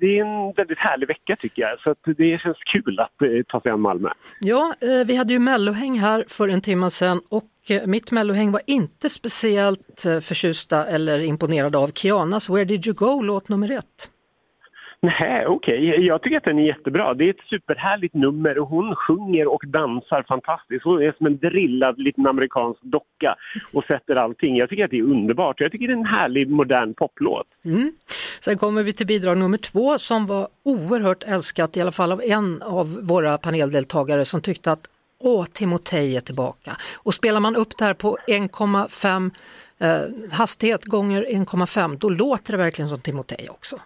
Det är en väldigt härlig vecka tycker jag. Så att det känns kul att ta sig an Malmö. Ja, vi hade ju Mellohäng här för en timme sedan. Och mitt Mellohäng var inte speciellt förtjusta eller imponerad av Kianas Where Did You Go, låt nummer 1. Nej, okej. Jag tycker att den är jättebra. Det är ett superhärligt nummer och hon sjunger och dansar fantastiskt. Hon är som en drillad liten amerikansk docka och sätter allting. Jag tycker att det är underbart. Jag tycker det är en härlig modern poplåt. Mm. Sen kommer vi till bidrag nummer 2 som var oerhört älskat i alla fall av en av våra paneldeltagare som tyckte att Timotej är tillbaka. Och spelar man upp det här på 1,5 hastighet gånger 1,5 då låter det verkligen som Timotej också.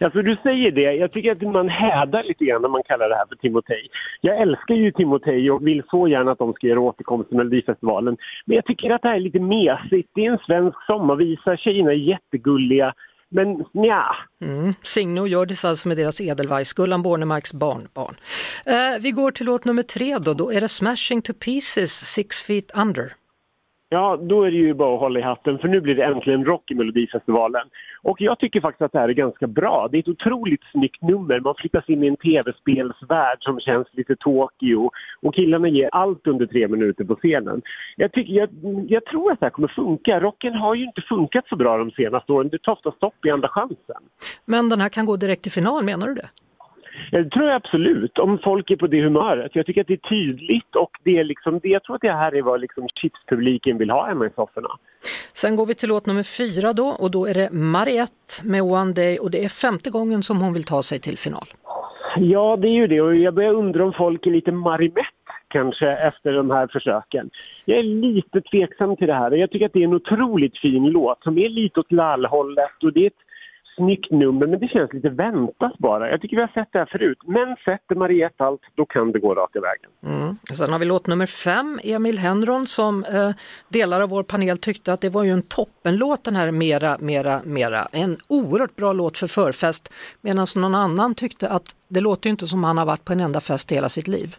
Alltså du säger det, jag tycker att man hädar lite grann när man kallar det här för Timotej. Jag älskar ju Timotej och vill så gärna att de ska göra återkomst till Melodifestivalen. Men jag tycker att det här är lite mesigt, det är en svensk sommarvisa, tjejerna är jättegulliga. Men ja. Signe och Gjördis alltså med deras edelweiss, Gullan Bornemarks barnbarn. Vi går till låt nummer 3 då är det Smash Into Pieces, 6 feet under. Ja, då är det ju bara att hålla i hatten för nu blir det äntligen rock i Melodifestivalen. Och jag tycker faktiskt att det här är ganska bra. Det är ett otroligt snyggt nummer. Man flyttas in i en tv-spelsvärld som känns lite Tokyo. Och killarna ger allt under 3 minuter på scenen. Jag tror att det här kommer funka. Rocken har ju inte funkat så bra de senaste åren. Det tar ofta stopp i andra chansen. Men den här kan gå direkt till final, menar du det? Det tror jag absolut, om folk är på det humöret. Jag tycker att det är tydligt och det är liksom, jag tror att det här är vad liksom chipspubliken vill ha hemma i sofforna. Sen går vi till låt nummer 4 då och då är det Mariette med One Day och det är 5:e gången som hon vill ta sig till final. Ja, det är ju det och jag börjar undra om folk är lite Marimette kanske efter de här försöken. Jag är lite tveksam till det här och jag tycker att det är en otroligt fin låt som är lite åt lallhållet och det är snyggt nummer, men det känns lite väntat bara. Jag tycker vi har sett det här förut. Men sätter Mariette allt, då kan det gå rakt i vägen. Mm. Sen har vi låt nummer 5, Emil Henron, som delar av vår panel tyckte att det var ju en toppenlåt den här mera. En oerhört bra låt för förfest. Medan någon annan tyckte att det låter ju inte som han har varit på en enda fest hela sitt liv.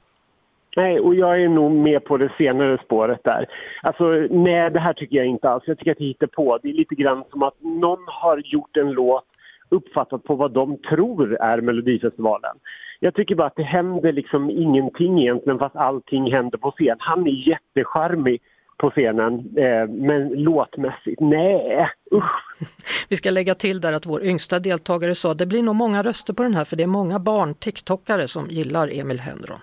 Nej, och jag är nog med på det senare spåret där. Alltså, nej, det här tycker jag inte alls. Jag tycker att det hittar på. Det är lite grann som att någon har gjort en låt uppfattat på vad de tror är Melodifestivalen. Jag tycker bara att det händer liksom ingenting egentligen fast allting händer på scen. Han är jättecharmig på scenen, men låtmässigt. Nej, usch. Vi ska lägga till där att vår yngsta deltagare sa det blir nog många röster på den här för det är många barn-tiktokare som gillar Emil Henron.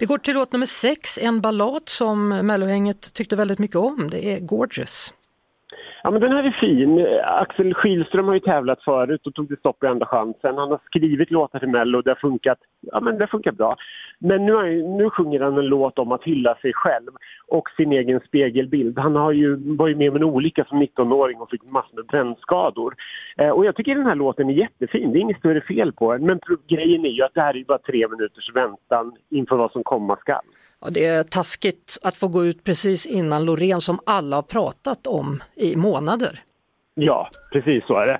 Vi går till låt nummer 6, en ballad som Mellohänget tyckte väldigt mycket om. Det är Gorgeous. Ja, men den här är fin. Axel Schylström har ju tävlat förut och tog det stopp i andra chansen. Han har skrivit låtar till Mello och det har funkat, ja, men det funkar bra. Men nu sjunger han en låt om att hylla sig själv och sin egen spegelbild. Han var ju med om en olycka som 19-åring och fick massor med brännskador. Och jag tycker den här låten är jättefin. Det är inget större fel på den. Men grejen är ju att det här är ju bara 3 minuters väntan inför vad som komma skall. Ja, det är taskigt att få gå ut precis innan Loreen som alla har pratat om i månader. Ja, precis så är det.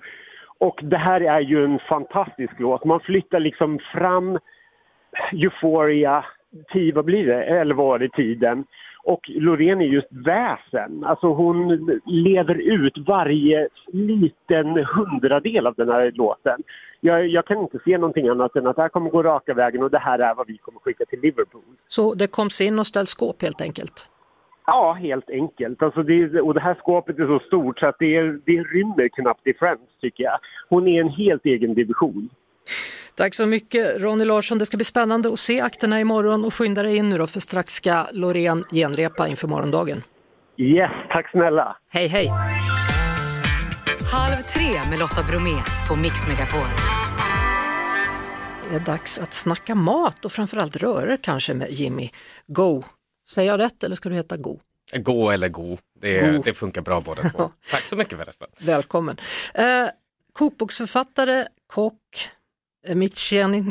Och det här är ju en fantastisk låt. Man flyttar liksom fram Euphoria vad blir det? 11 år i tiden. Och Loreen är just väsen. Alltså hon lever ut varje liten hundradel av den här låten. Jag kan inte se någonting annat än att det här kommer gå raka vägen och det här är vad vi kommer skicka till Liverpool. Så det kom in och ställde skåp helt enkelt? Ja, helt enkelt. Alltså och det här skåpet är så stort så att det rymmer knappt i Friends, tycker jag. Hon är en helt egen division. Tack så mycket, Ronny Larsson. Det ska bli spännande att se akterna imorgon och skynda dig in nu då, för strax ska Loreen genrepa inför morgondagen. Yes, tack snälla. Hej, hej. Halv tre med Lotta Bromé på Mix Megapol. Det är dags att snacka mat och framförallt rörer kanske med Jimmy Guo. Säger jag rätt eller ska du heta Guo? Guo eller Guo. Det funkar bra båda två. Tack så mycket förresten. Välkommen. Kokboksförfattare, kock, mitt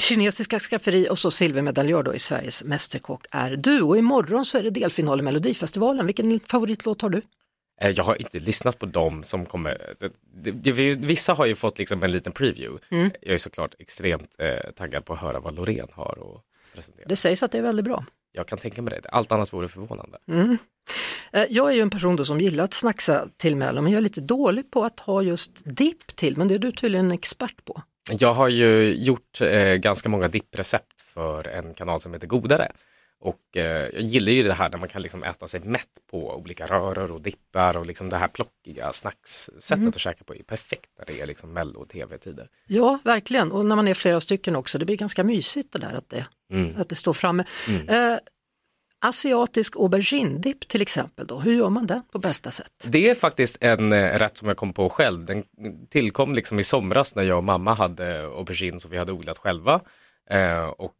kinesiska skafferi och så silvermedaljör då i Sveriges mästerkock är du. Och imorgon så är det delfinal i Melodifestivalen. Vilken favoritlåt har du? Jag har inte lyssnat på dem som kommer. Vissa har ju fått liksom en liten preview. Mm. Jag är såklart extremt taggad på att höra vad Loreen har och presentera. Det sägs att det är väldigt bra. Jag kan tänka mig det. Allt annat vore förvånande. Mm. Jag är ju en person då som gillar att snacksa till mig, men jag är lite dålig på att ha just dipp till. Men det är du tydligen en expert på. Jag har ju gjort ganska många dipprecept för en kanal som heter Godare. Och jag gillar ju det här där man kan liksom äta sig mätt på olika röror och dippar. Och liksom det här plockiga snackssättet att käka på är perfekt när det är liksom mello- och tv-tider. Ja, verkligen. Och när man är flera stycken också, det blir ganska mysigt det där att det står framme. Mm. Asiatisk aubergine-dipp till exempel då, hur gör man det på bästa sätt? Det är faktiskt en rätt som jag kom på själv. Den tillkom liksom i somras när jag och mamma hade aubergine som vi hade odlat själva. Och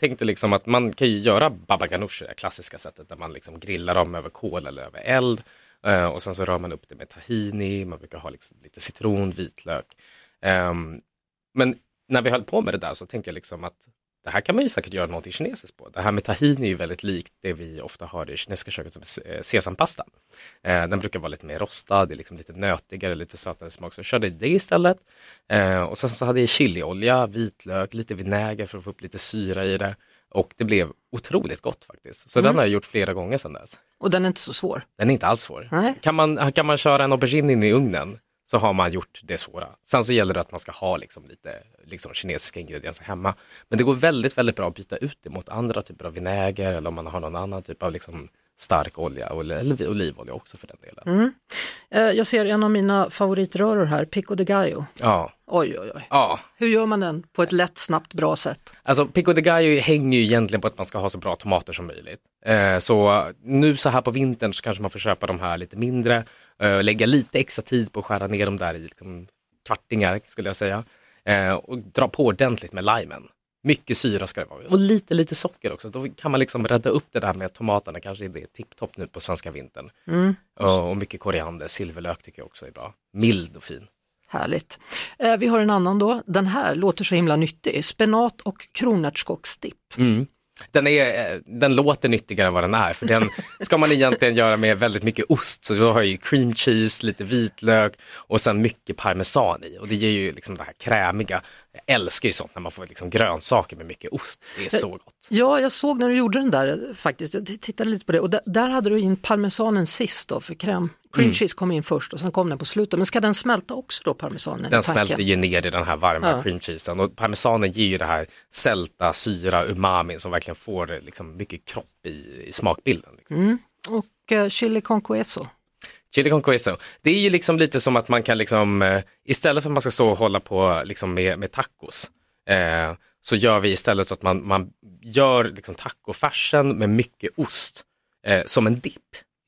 tänkte liksom att man kan ju göra baba ganoush, det klassiska sättet där man liksom grillar dem över kol eller över eld. Och sen så rör man upp det med tahini, man brukar ha liksom lite citron, vitlök. Men när vi höll på med det där så tänkte jag liksom att det här kan man ju säkert göra någonting kinesiskt på. Det här med tahini är ju väldigt likt det vi ofta har i kinesiska köket som sesampasta. Den brukar vara lite mer rostad, det är liksom lite nötigare, lite sötare smak. Så jag körde det istället. Och sen så hade jag chiliolja, vitlök, lite vinäger för att få upp lite syra i det. Och det blev otroligt gott faktiskt. Så den har jag gjort flera gånger sedan dess. Och den är inte så svår? Den är inte alls svår. Nej. Kan man köra en aubergine in i ugnen? Så har man gjort det svåra. Sen så gäller det att man ska ha liksom lite liksom kinesiska ingredienser hemma. Men det går väldigt, väldigt bra att byta ut det mot andra typer av vinäger. Eller om man har någon annan typ av liksom stark olja. Eller olivolja också för den delen. Mm. Jag ser en av mina favoritröror här. Pico de gallo. Ja. Oj. Ja. Hur gör man den på ett lätt, snabbt, bra sätt? Alltså pico de gallo hänger ju egentligen på att man ska ha så bra tomater som möjligt. Så nu så här på vintern så kanske man får köpa de här lite mindre. Lägga lite extra tid på att skära ner dem där i liksom kvartingar skulle jag säga. Och dra på ordentligt med limen. Mycket syra ska det vara. Och lite socker också. Då kan man liksom rädda upp det där med tomaterna. Kanske det är tipptopp nu på svenska vintern. Mm. Och mycket koriander. Silverlök tycker jag också är bra. Mild och fin. Härligt. Vi har en annan då. Den här låter så himla nyttig. Spenat och kronärtskockstipp. Mm. Den låter nyttigare än vad den är. För den ska man egentligen göra med väldigt mycket ost. Så då har ju cream cheese, lite vitlök och sen mycket parmesan i. Och det ger ju liksom det här krämiga. Jag älskar ju sånt när man får liksom grönsaker med mycket ost. Det är så gott. Ja, jag såg när du gjorde den där faktiskt. Jag tittade lite på det. Och där hade du in parmesanen sist då för kräm. Cream cheese kom in först och sen kom den på slutet. Men ska den smälta också då, parmesanen? Den smälter ju ner i den här varma cream cheesen. Och parmesanen ger ju det här sälta, syra, umami som verkligen får liksom mycket kropp i smakbilden. Liksom. Mm. Och chili con queso. Chili con queso. Det är ju liksom lite som att man kan liksom, istället för att man ska stå och hålla på liksom med tacos, så gör vi istället så att man gör liksom tacofärsen med mycket ost som en dipp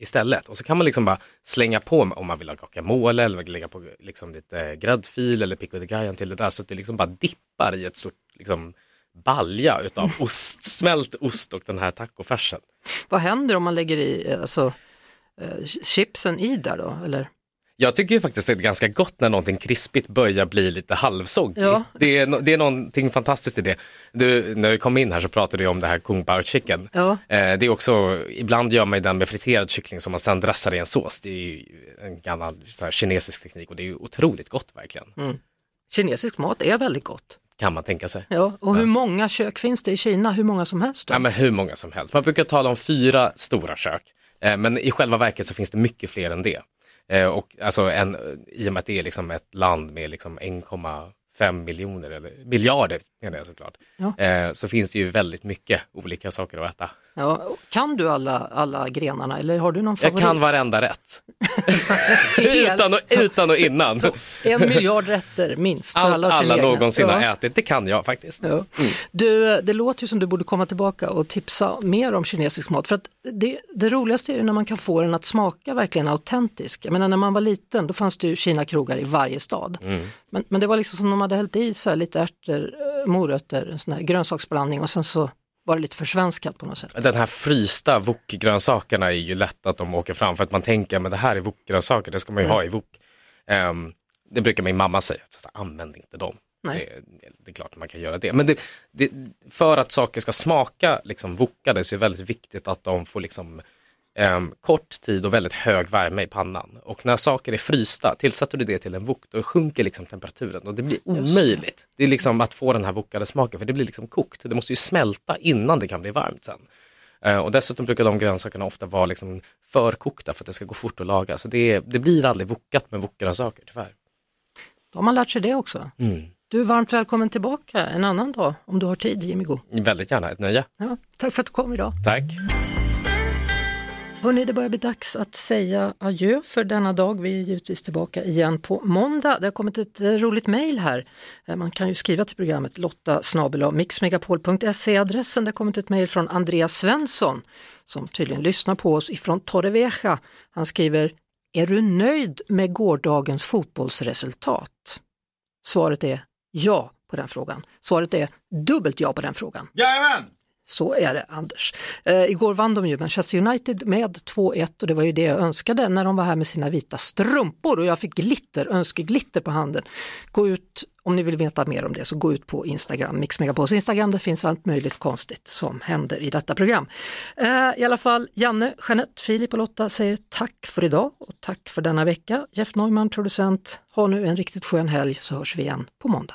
istället. Och så kan man liksom bara slänga på om man vill ha guacamole eller lägga på liksom lite gräddfil eller pico de gallo till det där. Så att det liksom bara dippar i ett stort liksom balja utav ost, smält ost och den här tacofärsen. Vad händer om man lägger i chipsen i där då, eller? Jag tycker ju faktiskt att det är ganska gott när någonting krispigt börjar bli lite halvsågigt. Ja. Det är någonting fantastiskt i det. Du, när vi kom in här så pratade du om det här kung pao chicken. Ja. Det är också, ibland gör man den med friterad kyckling som man sedan dressar i en sås. Det är ju en gammal kinesisk teknik och det är ju otroligt gott verkligen. Mm. Kinesisk mat är väldigt gott. Kan man tänka sig. Ja, och hur många kök finns det i Kina? Hur många som helst då? Ja, men hur många som helst. Man brukar tala om 4 stora kök. Men i själva verket så finns det mycket fler än det. Och alltså i och med att det är liksom ett land med liksom 1,5 miljoner eller miljarder menar jag såklart. Ja. Så finns det ju väldigt mycket olika saker att äta. Ja, kan du alla grenarna eller har du någon favorit? Jag kan varenda rätt. utan och innan. Så 1 miljard rätter minst. Alla någonsin har ätit, det kan jag faktiskt. Ja. Mm. Du, det låter ju som du borde komma tillbaka och tipsa mer om kinesisk mat. För att det roligaste är ju när man kan få den att smaka verkligen autentisk. Jag menar när man var liten, då fanns det ju Kina-krogar i varje stad. Mm. Men det var liksom som de hade hällt i så här, lite ärtor, morötter, en sån här grönsaksblandning och sen så var det lite försvenskat på något sätt. Den här frysta wokgrönsakerna är ju lätt att de åker fram för att man tänker men det här är wokgrönsaker, det ska man ju ha i wok. Det brukar min mamma säga, så använd inte dem. Det är klart man kan göra det. Men för att saker ska smaka liksom wokade så är det väldigt viktigt att de får liksom kort tid och väldigt hög värme i pannan. Och när saker är frysta, tillsätter du det till en wok, då sjunker liksom temperaturen och det blir omöjligt. Det är liksom att få den här wokade smaken, för det blir liksom kokt. Det måste ju smälta innan det kan bli varmt sen. Och dessutom brukar de grönsakerna ofta vara liksom förkokta för att det ska gå fort att laga. Så det blir aldrig wokat med wokgrönsaker, tyvärr. Då har man lärt sig det också. Mm. Du är varmt välkommen tillbaka en annan dag, om du har tid, Jimmy Guo. Väldigt gärna, ett nöje. Ja, tack för att du kom idag. Tack. Hörrni, det börjar bli dags att säga adjö för denna dag. Vi är givetvis tillbaka igen på måndag. Det har kommit ett roligt mejl här. Man kan ju skriva till programmet lotta@mixmegapol.se adressen. Det har kommit ett mejl från Andreas Svensson som tydligen lyssnar på oss ifrån Torrevieja. Han skriver, är du nöjd med gårdagens fotbollsresultat? Svaret är ja på den frågan. Svaret är dubbelt ja på den frågan. Jajamän! Så är det, Anders. Igår vann de ju Manchester United med 2-1 och det var ju det jag önskade när de var här med sina vita strumpor och jag fick önskeglitter på handen. Gå ut, om ni vill veta mer om det så gå ut på Instagram, Mix Megapols Instagram, där finns allt möjligt konstigt som händer i detta program. I alla fall, Janne, Jeanette, Filip och Lotta säger tack för idag och tack för denna vecka. Jeff Neumann, producent, ha nu en riktigt skön helg så hörs vi igen på måndag.